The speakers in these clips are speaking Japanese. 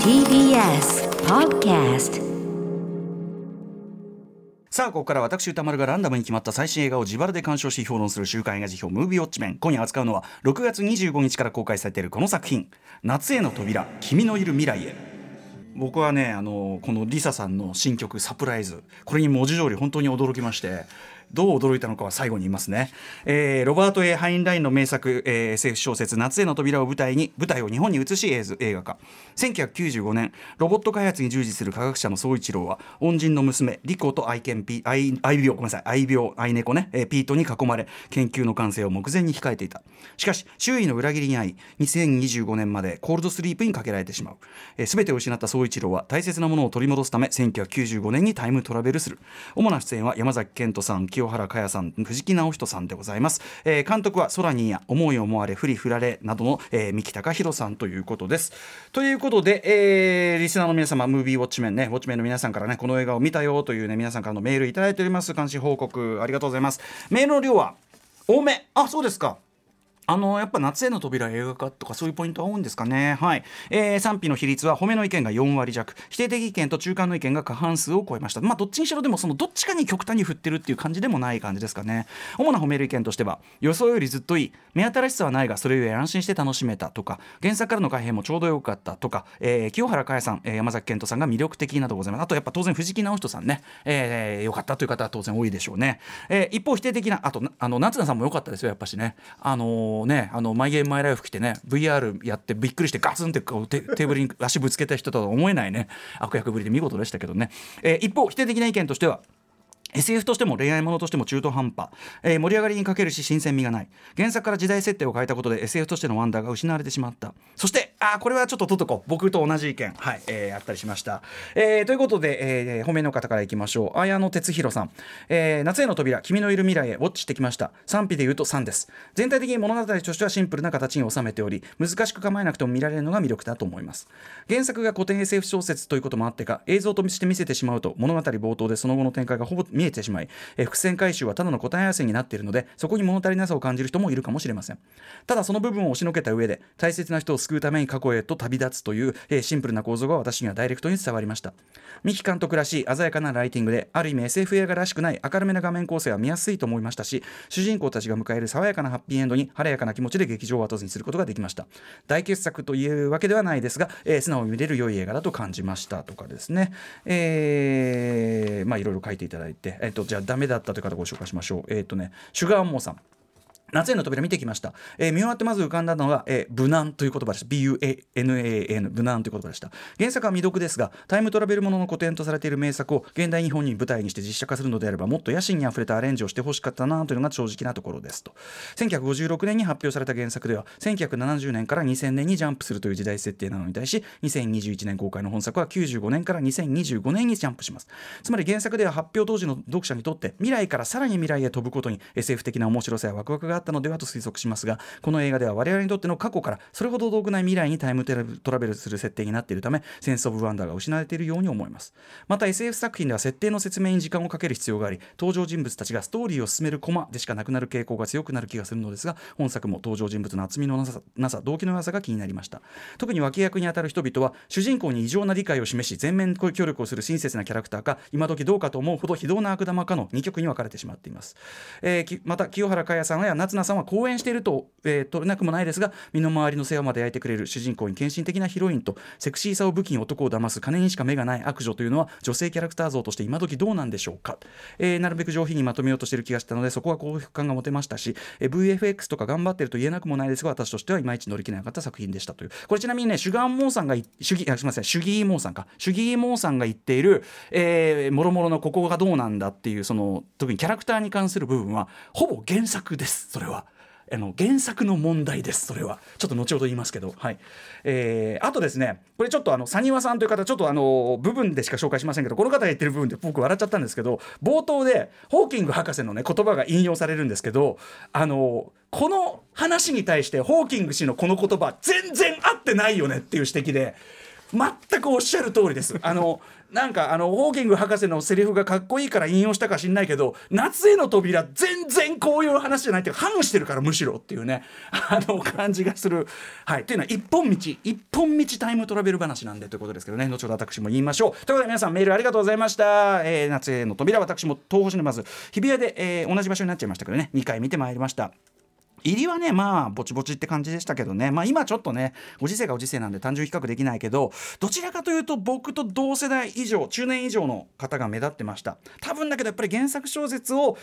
TBS Podcast。さあここから私歌丸がランダムに決まった最新映画を自腹で鑑賞し評論する週刊映画辞表ムービーウォッチメン。今夜扱うのは6月25日から公開されているこの作品、夏への扉君のいる未来へ。僕はねこのLiSAさんの新曲サプライズ、これに文字通り本当に驚きまして、どう驚いたのかは最後に言いますね。ロバート A ハインラインの名作、SF 小説夏への扉を舞台を日本に移し映画化。1995年、ロボット開発に従事する科学者の宗一郎は恩人の娘リコと愛猫ね、ピートに囲まれ研究の完成を目前に控えていた。しかし周囲の裏切りに遭い、2025年までコールドスリープにかけられてしまう。全てを失った宗一郎は大切なものを取り戻すため1995年にタイムトラベルする。主な出演は山崎賢人さん、清原果耶さん、藤木直人さんでございます。監督はソラニーや思い思われ、ふりふられなどの、三木貴博さんということです。ということで、リスナーの皆様、ムービーウォッチメンね、ウォッチメンの皆さんからね、この映画を見たよというね、皆さんからのメールいただいております。監視報告ありがとうございます。メールの量は多め。あ、そうですか。やっぱ夏への扉映画化とかそういうポイントは多いんですかね。はい。賛否の比率は褒めの意見が4割弱、否定的意見と中間の意見が過半数を超えました。まあどっちにしろでもそのどっちかに極端に振ってるっていう感じでもない感じですかね。主な褒める意見としては、予想よりずっといい、目新しさはないがそれゆえ安心して楽しめたとか、原作からの改変もちょうどよかったとか、清原果耶さん、山崎賢人さんが魅力的などございます。あとやっぱ当然藤木直人さんね、よかったという方は当然多いでしょうね。一方否定的な、あと夏菜さんもよかったですよやっぱしね。マイゲームマイライフ来てね VR やってびっくりしてガツンってこう テーブルに足ぶつけた人とは思えないね悪役ぶりで見事でしたけどね。一方否定的な意見としては、SF としても恋愛ものとしても中途半端、盛り上がりに欠けるし新鮮味がない、原作から時代設定を変えたことで SF としてのワンダーが失われてしまった。そしてこれはちょっと取っとこう、僕と同じ意見、はい、あったりしました、ということで、褒めの方からいきましょう。綾野哲弘さん、夏への扉君のいる未来へウォッチしてきました。賛否で言うと3です。全体的に物語としてはシンプルな形に収めており、難しく構えなくても見られるのが魅力だと思います。原作が古典 SF 小説ということもあってか、映像として見せてしまうと物語冒頭でその後の展開がほぼ見えてしまい、伏線回収はただの答え合わせになっているので、そこに物足りなさを感じる人もいるかもしれません。ただその部分を押しのけた上で、大切な人を救うために過去へと旅立つという、シンプルな構造が私にはダイレクトに伝わりました。三木監督らしい鮮やかなライティングで、ある意味 SF 映画らしくない明るめな画面構成は見やすいと思いましたし、主人公たちが迎える爽やかなハッピーエンドに晴れやかな気持ちで劇場を後にすることができました。大傑作というわけではないですが、素直に見れる良い映画だと感じましたとかですね、いろいろ書いていただいて、じゃあダメだったという方ご紹介しましょう。シュガーモーさん、夏への扉見てきました。見終わってまず浮かんだのが、無難という言葉でした。B-U-A-N-A-N 無難という言葉でした。原作は未読ですが、タイムトラベルものの古典とされている名作を現代日本に舞台にして実写化するのであれば、もっと野心にあふれたアレンジをしてほしかったなというのが正直なところですと。1956年に発表された原作では、1970年から2000年にジャンプするという時代設定なのに対し、2021年公開の本作は95年から2025年にジャンプします。つまり原作では発表当時の読者にとって、未来からさらに未来へ飛ぶことに SF 的な面白さやワクワクがあったのではと推測しますが、この映画では我々にとっての過去からそれほど遠くない未来にタイムトラベルする設定になっているため、センスオブワンダーが失われているように思います。また SF 作品では設定の説明に時間をかける必要があり、登場人物たちがストーリーを進めるコマでしかなくなる傾向が強くなる気がするのですが、本作も登場人物の厚みのなさ動機の弱さが気になりました。特に脇役にあたる人々は主人公に異常な理解を示し全面協力をする親切なキャラクターか、今時どうかと思うほど非道な悪玉かの2極に分かれてしまっています。また清原果耶さんや夏菜さんは好演していると、取れなくもないですが、身の回りの世話まで焼いてくれる主人公に献身的なヒロインと、セクシーさを武器に男を騙す金にしか目がない悪女というのは、女性キャラクター像として今時どうなんでしょうか。なるべく上品にまとめようとしている気がしたので、そこは幸福感が持てましたし、VFX とか頑張っていると言えなくもないですが、私としてはいまいち乗り切れなかった作品でしたという。これちなみにね、シュギーモーさんか、シュギーモーさんが言っている、もろもろのここがどうなんだっていう、その特にキャラクターに関する部分はほぼ原作です。それは原作の問題です。それはちょっと後ほど言いますけど、はい、あとですね、これちょっとサニワさんという方、ちょっと部分でしか紹介しませんけど、この方が言ってる部分で僕笑っちゃったんですけど、冒頭でホーキング博士のね言葉が引用されるんですけど、この話に対してホーキング氏のこの言葉全然合ってないよねっていう指摘で、全くおっしゃる通りです。なんかホーキング博士のセリフがかっこいいから引用したか知んないけど、夏への扉全然こういう話じゃないって反してるからむしろっていうね、感じがする、はい、というのは一本道タイムトラベル話なんでということですけどね、後ほど私も言いましょうということで、皆さんメールありがとうございました、夏への扉、私も東宝にまず日比谷で、同じ場所になっちゃいましたけどね、2回見てまいりました。入りはね、まあぼちぼちって感じでしたけどね、まあ今ちょっとねご時世がご時世なんで単純比較できないけど、どちらかというと僕と同世代以上、中年以上の方が目立ってました。多分だけどやっぱり原作小説を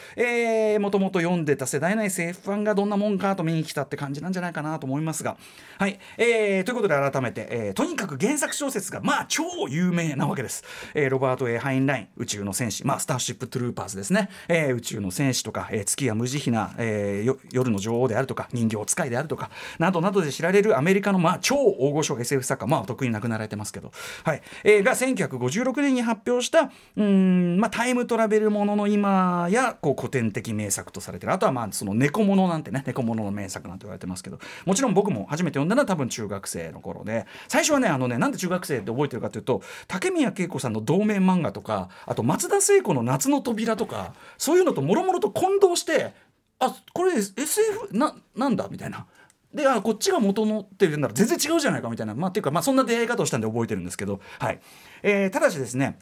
もともと読んでた世代の SF ファンがどんなもんかと見に来たって感じなんじゃないかなと思いますが、はい、ということで改めて、とにかく原作小説がまあ超有名なわけです、ロバート・A・ハインライン、宇宙の戦士、まあスターシップ・トゥルーパーズですね、宇宙の戦士とか、月や無慈悲な、夜の女王であるとか、人形使いであるとかなどなどで知られるアメリカのまあ超大御所 SF 作家、まあ特に亡くなられてますけど、はい、が1956年に発表したまあタイムトラベルものの今やこう古典的名作とされてる。あとはまあその猫ものなんてね、猫ものの名作なんて言われてますけど、もちろん僕も初めて読んだのは多分中学生の頃で、最初はねなんで中学生って覚えてるかというと、竹宮恵子さんの同名漫画とか、あと松田聖子の夏の扉とか、そういうのともろもろと混同して、あ、これ SF なんだみたいな。で、あ、こっちが元のっていうんなら全然違うじゃないかみたいな、まあっていうか、まあそんな出会い方をしたんで覚えてるんですけど、はい。ただしですね、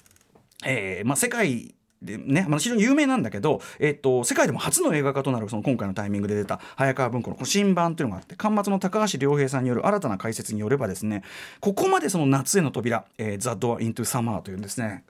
まあ世界でね、非常に有名なんだけど、世界でも初の映画化となるその今回のタイミングで出た早川文庫の新版というのがあって、巻末の高橋良平さんによる新たな解説によればですね、ここまでその夏への扉、The Door Into Summer というですね、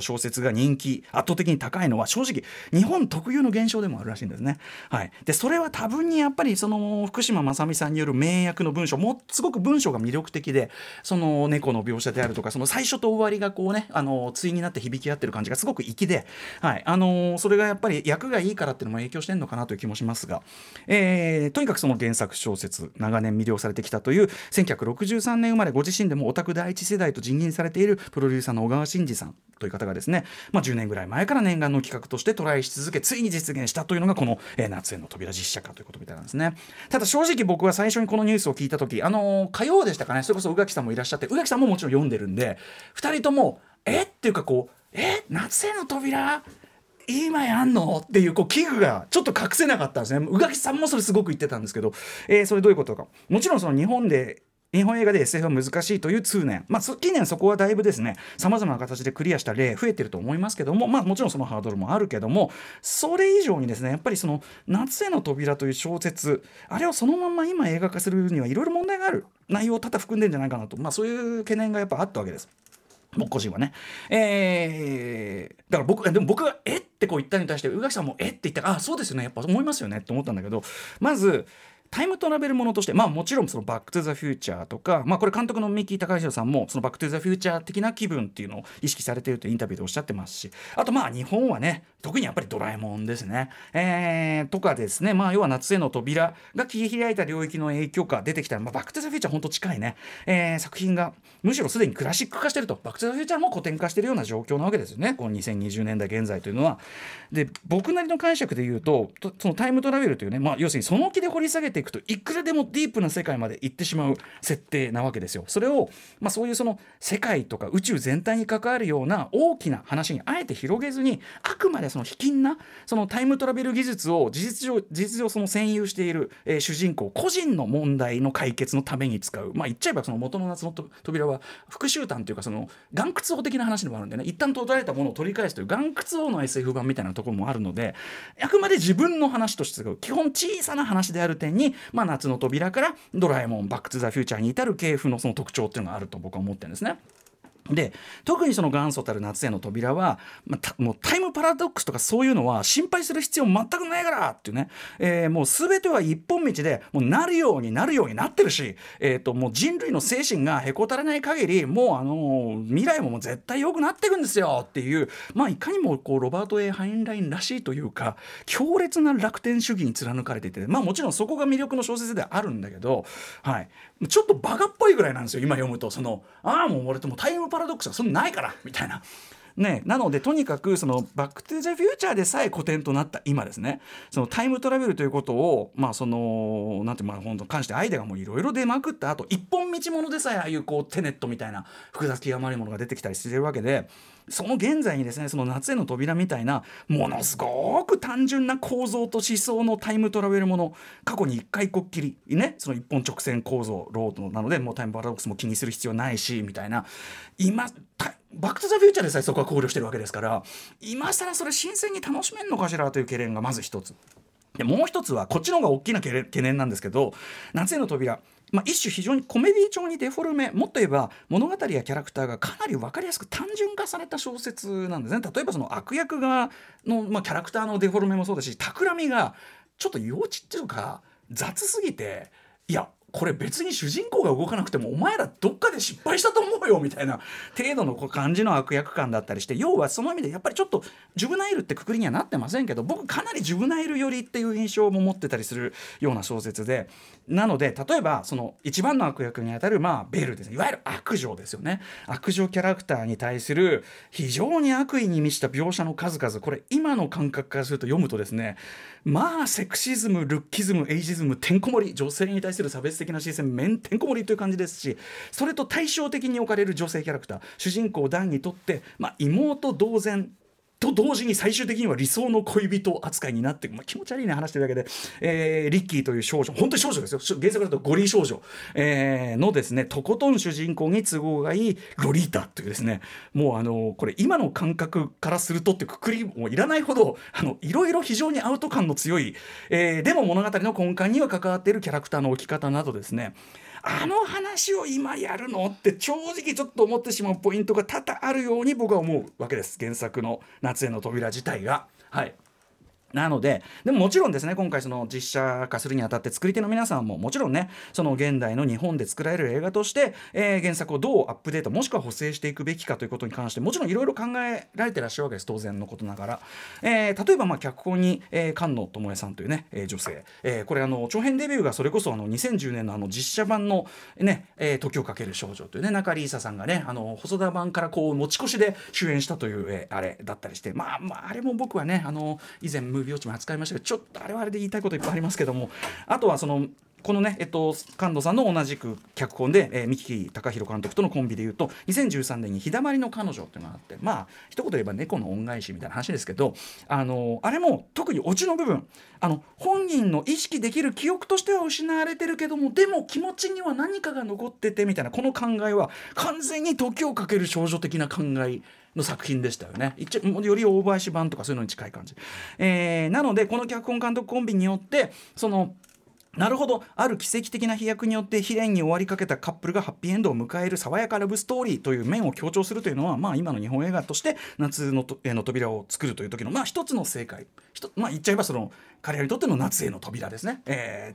小説が人気圧倒的に高いのは正直日本特有の現象でもあるらしいんですね、はい、でそれは多分にやっぱりその福島正美さんによる名訳の文章もすごく文章が魅力的で、その猫の描写であるとか、その最初と終わりがこうね対になって響き合ってる感じがすごく粋で、はい、それがやっぱり役がいいからっていうのも影響してるのかなという気もしますが、とにかくその原作小説長年魅了されてきたという1963年生まれ、ご自身でもオタク第一世代と自認されているプロデューサーの小川真司さんという方がですね、まあ、10年ぐらい前から念願の企画としてトライし続け、ついに実現したというのがこの、夏への扉実写化ということみたいなんですね。ただ正直僕は最初にこのニュースを聞いた時、火曜でしたかね、それこそ宇垣さんもいらっしゃって、宇垣さんももちろん読んでるんで、2人ともっていうかこう夏への扉今やんのっていうこう危惧がちょっと隠せなかったんですね。宇垣さんもそれすごく言ってたんですけど、それどういうことか。もちろんその日本映画で SF は難しいという通念、まあ、近年そこはだいぶですね、様々な形でクリアした例増えてると思いますけども、まあ、もちろんそのハードルもあるけども、それ以上にですね、やっぱりその夏への扉という小説、あれをそのまま今映画化するにはいろいろ問題がある内容を多々含んでるんじゃないかなと、まあ、そういう懸念がやっぱあったわけです、僕個人はね。だから僕がってこう言ったに対して宇垣さんもって言ったら、あ、そうですよね、やっぱ思いますよねって思ったんだけど、まずタイムトラベルものとして、まあ、もちろんそのバック・トゥ・ザ・フューチャーとか、まあ、これ監督の三木孝弘さんもそのバック・トゥ・ザ・フューチャー的な気分っていうのを意識されているとインタビューでおっしゃってますし、あとまあ日本はね、特にやっぱりドラえもんですね、とかですね、まあ、要は夏への扉が切り開いた領域の影響か出てきたら、まあ、バック・トゥ・ザ・フューチャー本当近いね、作品がむしろすでにクラシック化してると、バック・トゥ・ザ・フューチャーも古典化してるような状況なわけですよね、この2020年代現在というのは。で、僕なりの解釈で言うと、そのタイムトラベルというね、まあ、要するにその気で掘り下げていくといくらでもディープな世界まで行ってしまう設定なわけですよ。それを、まあ、そういうその世界とか宇宙全体に関わるような大きな話にあえて広げずに、あくまでその卑近なそのタイムトラベル技術を事実上その占有している、主人公個人の問題の解決のために使う、まあ、言っちゃえばその元の夏の扉は復讐譚というか、その岩窟王的な話でもあるんでね、一旦取られたものを取り返すという岩窟王の SF 版みたいなところもあるので、あくまで自分の話として使う基本小さな話である点に、まあ、夏の扉からドラえもん、バック・トゥ・ザ・フューチャーに至る系譜のその特徴っていうのがあると僕は思ってるんですね。で、特にその元祖たる夏への扉は、まあ、もうタイムパラドックスとかそういうのは心配する必要全くないからっていうね、もう全ては一本道でもうなるようになってるし、もう人類の精神がへこたれない限り、もう未来も絶対良くなっていくんですよっていう、まあ、いかにもこうロバート・A・ハインラインらしいというか、強烈な楽天主義に貫かれていて、まあ、もちろんそこが魅力の小説ではあるんだけど、はい、ちょっとバカっぽいぐらいなんですよ今読むと。その、ああ、もう俺ともタイムパラドックスはそんなないからみたいな。ね、なのでとにかくそのバックトゥザフューチャーでさえ古典となった今ですね、そのタイムトラベルということをまあそのなんてまあ本当に関してアイデアがもういろいろ出まくった後、一本道ものでさえああいうこうテネットみたいな複雑極まりものが出てきたりしてるわけで、その現在にですねその夏への扉みたいなものすごく単純な構造と思想のタイムトラベルもの、過去に一回こっきりねその一本直線構造ロードなのでもうタイムパラドックスも気にする必要ないしみたいな、今バックトゥザフューチャーでさえそこは考慮してるわけですから、今更それ新鮮に楽しめんのかしらという懸念がまず一つで、もう一つはこっちの方が大きな懸念なんですけど、夏への扉まあ、一種非常にコメディ調にデフォルメ、もっと言えば物語やキャラクターがかなり分かりやすく単純化された小説なんですね。例えばその悪役側の、まあ、キャラクターのデフォルメもそうだし、企みがちょっと幼稚っていうか雑すぎて、いやこれ別に主人公が動かなくてもお前らどっかで失敗したと思うよみたいな程度の感じの悪役感だったりして、要はその意味でやっぱりちょっとジュブナイルってくくりにはなってませんけど、僕かなりジュブナイル寄りっていう印象も持ってたりするような小説で、なので例えばその一番の悪役にあたるまあベルですね、いわゆる悪女ですよね、悪女キャラクターに対する非常に悪意に満ちた描写の数々、これ今の感覚からすると読むとですね、まあセクシズムルッキズムエイジズムてんこ盛り、女性に対する差別的な視線面てんこ盛りという感じですし、それと対照的に置かれる女性キャラクター、主人公ダンにとって、まあ、妹同然と同時に最終的には理想の恋人扱いになって、まあ、気持ち悪いね話してるだけで、リッキーという少女、本当に少女ですよ、原作だとゴリ少女、のですねとことん主人公に都合がいいロリータというですね、もうこれ今の感覚からするとってくくりもいらないほどいろいろ非常にアウト感の強い、でも物語の根幹には関わっているキャラクターの置き方などですね、あの話を今やるのって正直ちょっと思ってしまうポイントが多々あるように僕は思うわけです、原作の夏への扉自体が。はい、なので、でももちろんですね今回その実写化するにあたって作り手の皆さんももちろんねその現代の日本で作られる映画として、原作をどうアップデートもしくは補正していくべきかということに関してもちろんいろいろ考えられてらっしゃるわけです、当然のことながら、例えばまあ脚本に、菅野智恵さんというね、女性、これ長編デビューがそれこそ2010年の実写版のね、時をかける少女というね中LiSAさんがね細田版からこう持ち越しで主演したという、あれだったりして、まああれも僕はね以前ムービーウォッチも扱いましたけど、ちょっとあれはあれで言いたいこといっぱいありますけども、あとはそのこのね、菅野さんの同じく脚本で、三木貴大監督とのコンビでいうと2013年に「日だまりの彼女」っていうのがあって、まあ一言言えば猫の恩返しみたいな話ですけど、あれも特にオチの部分、本人の意識できる記憶としては失われてるけどもでも気持ちには何かが残っててみたいな、この考えは完全に時をかける少女的な考えの作品でしたよね。一応より大林版とかそういうのに近い感じ、なのでこの脚本監督コンビによってそのなるほどある奇跡的な飛躍によって悲恋に終わりかけたカップルがハッピーエンドを迎える爽やかラブストーリーという面を強調するというのは、まあ今の日本映画として夏の扉を作るという時のまあ一つの正解、まあ言っちゃえばその彼らにとっての夏への扉ですね、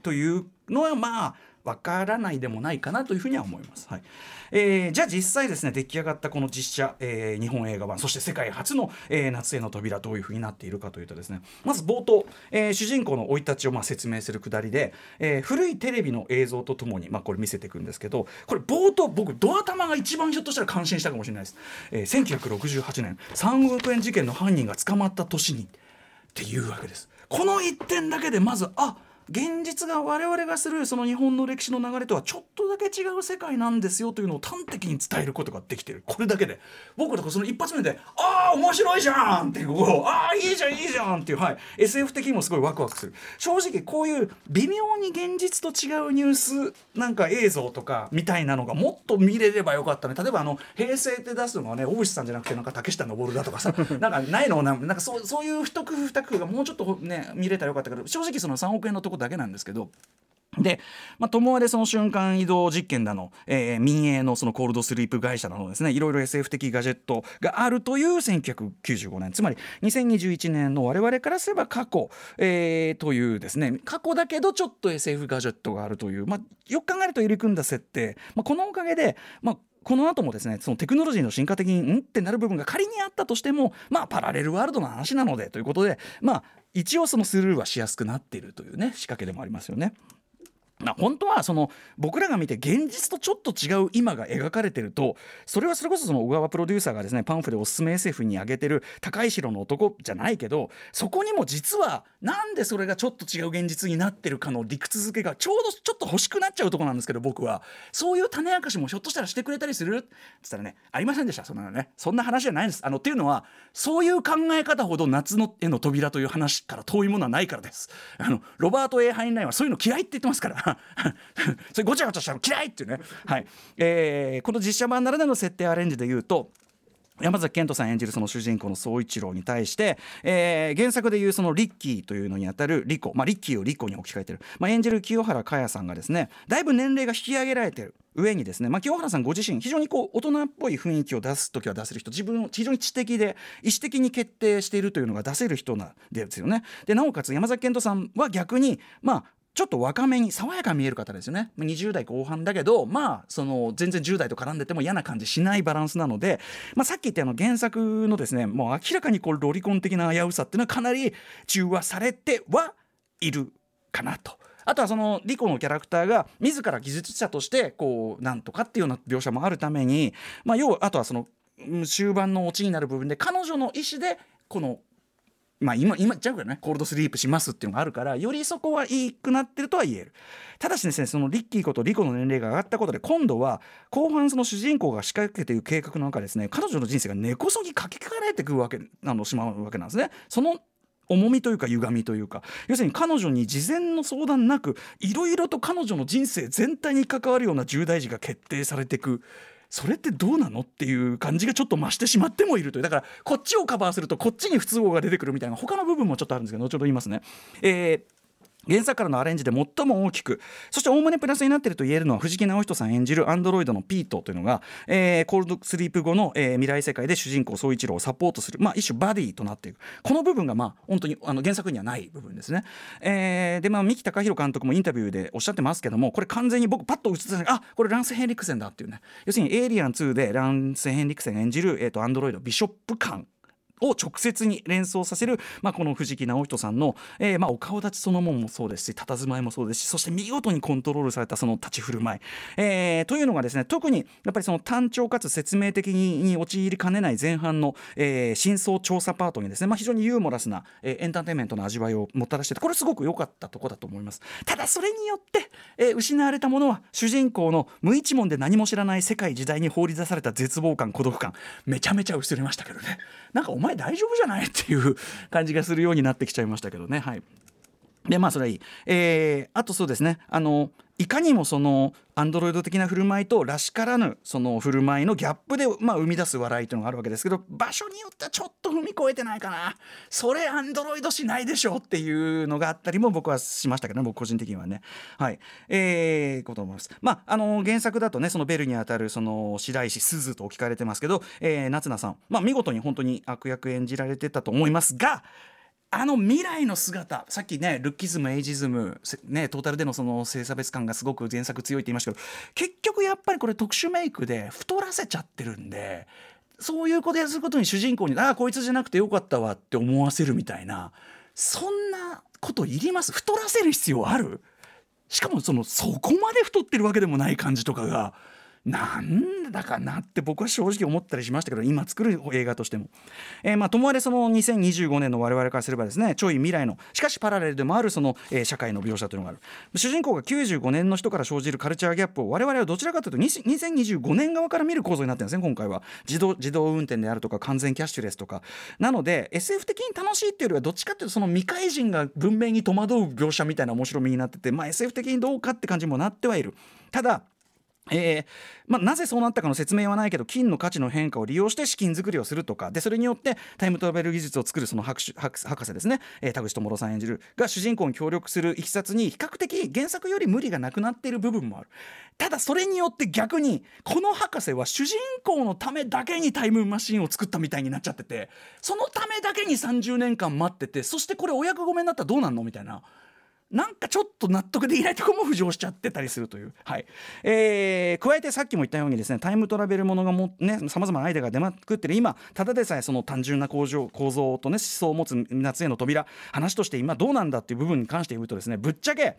というのはまあわからないでもないかなというふうには思います。はい、じゃあ実際ですね出来上がったこの実写、日本映画版そして世界初の、夏への扉どういうふうになっているかというとですね、まず冒頭、主人公の生い立ちをまあ説明するくだりで、古いテレビの映像とともに、まあ、これ見せていくんですけど、これ冒頭僕ドア玉が一番ひょっとしたら感心したかもしれないです。1968年3億円事件の犯人が捕まった年にっていうわけです。この一点だけでまず現実が我々がするその日本の歴史の流れとはちょっとだけ違う世界なんですよというのを端的に伝えることができている、これだけで僕だからその一発目で面白いじゃんっていう、いいじゃんっていう、はい、SF 的にもすごいワクワクする。正直こういう微妙に現実と違うニュースなんか映像とかみたいなのがもっと見れればよかったね。例えば平成って出すのはね大石さんじゃなくてなんか竹下登だとかさなんかないのなんかそういう一工夫二工夫がもうちょっとね見れたらよかったけど、正直その3億円のとこだけなんですけど、で友和でその瞬間移動実験だの、民営のそのコールドスリープ会社などですねいろいろ SF 的ガジェットがあるという1995年、つまり2021年の我々からすれば過去、というですね過去だけどちょっと SF ガジェットがあるという、まあ、よく考えると入り組んだ設定、まあ、このおかげで、まあこの後もですねそのテクノロジーの進化的にってなる部分が仮にあったとしても、まあパラレルワールドの話なのでということで、まあ一応そのスルーはしやすくなっているというね仕掛けでもありますよね。本当はその僕らが見て現実とちょっと違う今が描かれてると、それはそれこそその小川プロデューサーがですねパンフでおすすめ SF に上げてる高い城の男じゃないけど、そこにも実はなんでそれがちょっと違う現実になってるかの理屈付けがちょうどちょっと欲しくなっちゃうところなんですけど、僕はそういう種明かしもひょっとしたらしてくれたりするって言ったらね、ありませんでした、そんなのね、そんな話じゃないんです。っていうのはそういう考え方ほど夏の絵の扉という話から遠いものはないからです。ロバート・A・ハインラインはそういうの嫌いって言ってますからそれごちゃごちゃしたの嫌いっていうねはい、この実写版ならではの設定アレンジでいうと、山崎賢人さん演じるその主人公の宗一郎に対して、原作でいうそのリッキーというのにあたるリコ、リッキーをリコに置き換えてる、演じる清原果耶さんがですねだいぶ年齢が引き上げられてる上にですね、清原さんご自身非常にこう大人っぽい雰囲気を出すときは出せる人、自分を非常に知的で意思的に決定しているというのが出せる人なんですよね。でなおかつ山崎賢人さんは逆にちょっと若めに爽やかに見える方ですよね。20代後半だけど、その全然10代と絡んでても嫌な感じしないバランスなので、さっき言った原作のですねもう明らかにこうロリコン的な危うさっていうのはかなり中和されてはいるかなと。あとはそのリコのキャラクターが自ら技術者としてこうなんとかっていうような描写もあるために、要はあとはその終盤のオチになる部分で彼女の意思でこの今言っちゃうからね、コールドスリープしますっていうのがあるから、よりそこはいいくなってるとは言える。ただしですね、そのリッキーことリコの年齢が上がったことで、今度は後半その主人公が仕掛けている計画の中ですね、彼女の人生が根こそぎ書き換えられてくるわけしまうわけなんですね。その重みというか歪みというか、要するに彼女に事前の相談なくいろいろと彼女の人生全体に関わるような重大事が決定されていく。それってどうなのっていう感じがちょっと増してしまってもいるという、だからこっちをカバーするとこっちに不都合が出てくるみたいな他の部分もちょっとあるんですけど、後ほど言いますね。原作からのアレンジで最も大きく、そしておおむねプラスになっていると言えるのは、藤木直人さん演じるアンドロイドのピートというのが、コールドスリープ後の、未来世界で主人公宗一郎をサポートする、一種バディとなっていく。この部分が本当に原作にはない部分ですね。で三木貴弘監督もインタビューでおっしゃってますけども、これ完全に僕パッと映ってたこれランス・ヘンリクセンだっていうね。要するにエイリアン2でランス・ヘンリクセン演じる、アンドロイドビショップ感を直接に連想させる、この藤木直人さんの、お顔立ちそのものもそうですし、佇まいもそうですし、そして見事にコントロールされたその立ち振る舞い、というのがですね、特にやっぱりその単調かつ説明的に陥りかねない前半の、真相調査パートにですね、非常にユーモラスな、エンターテインメントの味わいをもたらしてて、これすごく良かったとこだと思います。ただそれによって、失われたものは主人公の無一文で何も知らない世界時代に放り出された絶望感、孤独感、めちゃめちゃ薄れましたけどね。なんかお前大丈夫じゃないっていう感じがするようになってきちゃいましたけどね。はい、でそれはいい。あとそうですね、いかにもそのアンドロイド的な振る舞いとらしからぬその振る舞いのギャップで、生み出す笑いというのがあるわけですけど、場所によってはちょっと踏み越えてないかな、それアンドロイドしないでしょっていうのがあったりも僕はしましたけどね、僕個人的にはね。はい、こと思います。原作だとね、そのベルにあたるその白石鈴と置き換えてますけど、夏菜さん、見事に本当に悪役演じられてたと思いますが、未来の姿、さっきねルッキズムエイジズム、トータルでのその性差別感がすごく前作強いって言いましたけど、結局やっぱりこれ特殊メイクで太らせちゃってるんで、そういうことやることに主人公にこいつじゃなくてよかったわって思わせるみたいな、そんなこといります？太らせる必要ある？しかもそこまで太ってるわけでもない感じとかがなんだかなって僕は正直思ったりしましたけど、今作る映画としても、ともあれその2025年の我々からすればですね、ちょい未来のしかしパラレルでもあるその、社会の描写というのがある。主人公が95年の人から生じるカルチャーギャップを、我々はどちらかというと2025年側から見る構造になってるんですね今回は。自動運転であるとか完全キャッシュレスとかなので、 SF 的に楽しいっていうよりはどっちかというとその未開人が文明に戸惑う描写みたいな面白みになってて、SF 的にどうかって感じもなってはいる。ただなぜそうなったかの説明はないけど、金の価値の変化を利用して資金作りをするとかで、それによってタイムトラベル技術を作るその博士ですね、田口智朗さん演じるが主人公に協力するいきさつに比較的原作より無理がなくなっている部分もある。ただそれによって逆にこの博士は主人公のためだけにタイムマシンを作ったみたいになっちゃってて、そのためだけに30年間待ってて、そしてこれお役御免になったらどうなんのみたいな、なんかちょっと納得できないとこも浮上しちゃってたりするという。はい、加えてさっきも言ったようにですね、タイムトラベルものがさまざまなアイデアが出まくってる今、ただでさえその単純な構造とね思想を持つ夏への扉、話として今どうなんだっていう部分に関して言うとですね、ぶっちゃけ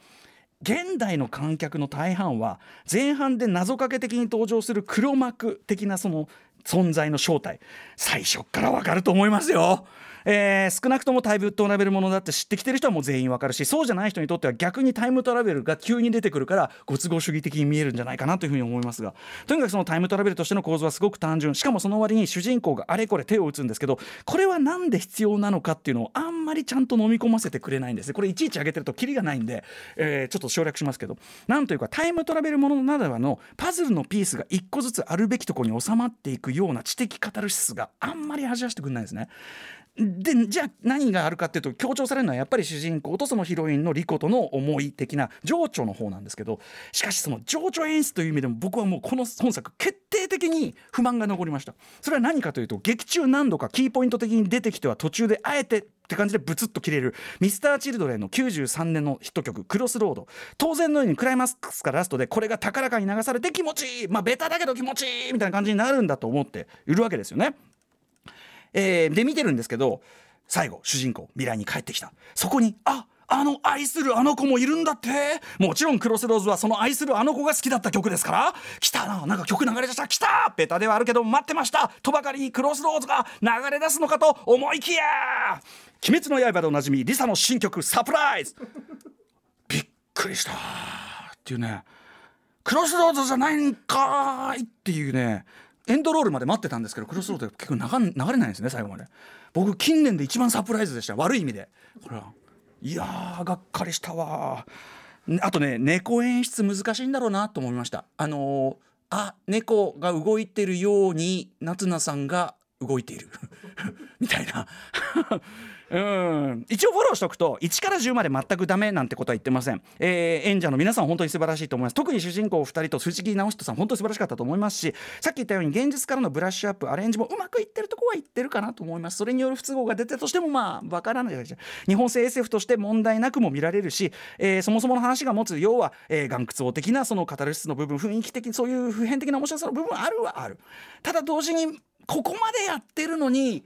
現代の観客の大半は前半で謎かけ的に登場する黒幕的なその存在の正体、最初から分かると思いますよ。少なくともタイムトラベルものだって知ってきてる人はもう全員わかるし、そうじゃない人にとっては逆にタイムトラベルが急に出てくるからご都合主義的に見えるんじゃないかなというふうに思いますが、とにかくそのタイムトラベルとしての構造はすごく単純、しかもその割に主人公があれこれ手を打つんですけど、これはなんで必要なのかっていうのをあんまりちゃんと飲み込ませてくれないんですね。これいちいち上げてるとキリがないんで、ちょっと省略しますけど、なんというかタイムトラベルものならではのパズルのピースが一個ずつあるべきところに収まっていくような知的カタルシスがあんまり味わしてくれないですね。でじゃあ何があるかっていうと、強調されるのはやっぱり主人公とそのヒロインのリコとの思い的な情緒の方なんですけど、しかしその情緒演出という意味でも僕はもうこの本作決定的に不満が残りました。それは何かというと、劇中何度かキーポイント的に出てきては途中であえてって感じでブツッと切れるミスター・チルドレンの93年のヒット曲クロスロード、当然のようにクライマックスからラストでこれが高らかに流されて気持ちいい、まあベタだけど気持ちいいみたいな感じになるんだと思っているわけですよね。で見てるんですけど、最後主人公未来に帰ってきた、そこにあの愛するあの子もいるんだって、もちろんクロスローズはその愛するあの子が好きだった曲ですから、来たな、なんか曲流れ出した、来た、ベタではあるけど待ってましたとばかりにクロスローズが流れ出すのかと思いきや、鬼滅の刃でおなじみLiSAの新曲サプライズびっくりしたっていうね、クロスローズじゃないんかーいっていうね、エンドロールまで待ってたんですけど、クロスロード結構流れないんですね、最後まで。僕近年で一番サプライズでした、悪い意味で。これはいやーがっかりしたわ。あとね、猫演出難しいんだろうなと思いました。猫が動いてるように夏菜さんが動いているみたいな一応フォローしておくと1から10まで全くダメなんてことは言ってません。演者の皆さん本当に素晴らしいと思います。特に主人公2人と藤木直人さん本当に素晴らしかったと思いますし、さっき言ったように現実からのブラッシュアップアレンジもうまくいってるとこはいってるかなと思います。それによる不都合が出てとしてもまあ分からないじゃない。日本製 SF として問題なくも見られるし、そもそもの話が持つ要は、眼屈王的なそのカタルシスの部分、雰囲気的、そういう普遍的な面白さの部分あるはある。ただ同時にここまでやってるのに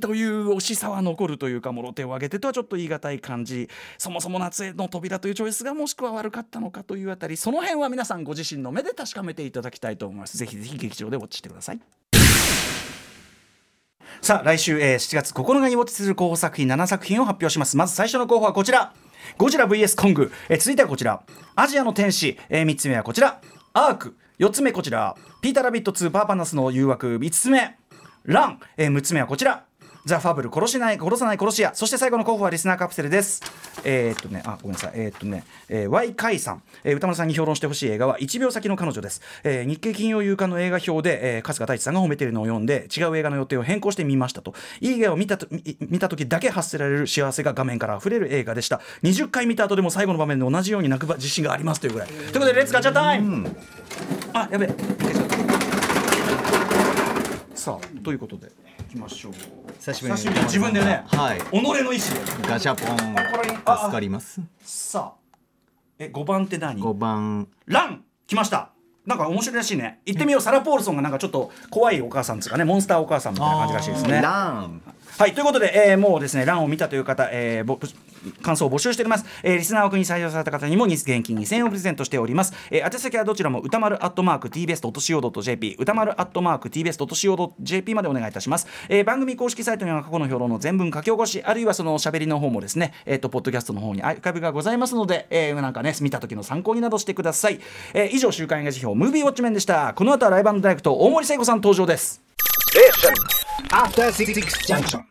という惜しさは残るというか、もろ手を挙げてとはちょっと言い難い感じ、そもそも夏への扉というチョイスがもしくは悪かったのかというあたり、その辺は皆さんご自身の目で確かめていただきたいと思います。ぜひぜひ劇場でウォッチしてください。さあ来週、7月9日にウォッチする候補作品7作品を発表します。まず最初の候補はこちら、ゴジラ vs コング、続いてはこちら、アジアの天使、3つ目はこちら、アーク、4つ目こちら、ピーターラビット2パーパナスの誘惑、5つ目ラン、6つ目はこちら、ザ・ファブル、殺しない、殺さない、殺し屋。そして最後の候補はリスナーカプセルです。ごめんなさい、Y 海さん、歌丸さんに評論してほしい映画は1秒先の彼女です。日経金曜夕刊の映画表で、春日太一さんが褒めてるのを読んで違う映画の予定を変更してみましたと。いい映画を見た時だけ発せられる幸せが画面からあふれる映画でした。20回見た後でも最後の場面で同じように泣く自信がありますというぐらい。ということでレッツガチャタイム。あ、やべえ。さあということでいきましょう。久しぶりに自分でね、はい、己の意思でガチャポン助かります。さあ5番って何？ 5番ラン来ました。なんか面白いらしいね。行ってみよう。サラ・ポールソンがなんかちょっと怖いお母さんですかね、モンスターお母さんみたいな感じらしいですね。ラン、はい、ということで、もうですねランを見たという方、感想を募集しております。リスナー枠に採用された方にも現金2000円をプレゼントしております。宛先はどちらも歌丸@tbs.co.jp、 歌丸@tbs.co.jp までお願いいたします。番組公式サイトには過去の評論の全文書き起こし、あるいはその喋りの方もですね、ポッドキャストの方にアーカイブがございますので、なんかね見た時の参考になどしてください。以上週刊映画辞表ムービーウォッチメンでした。この後はライブ&ダイレクト大森聖子さん登場です。After 66 junction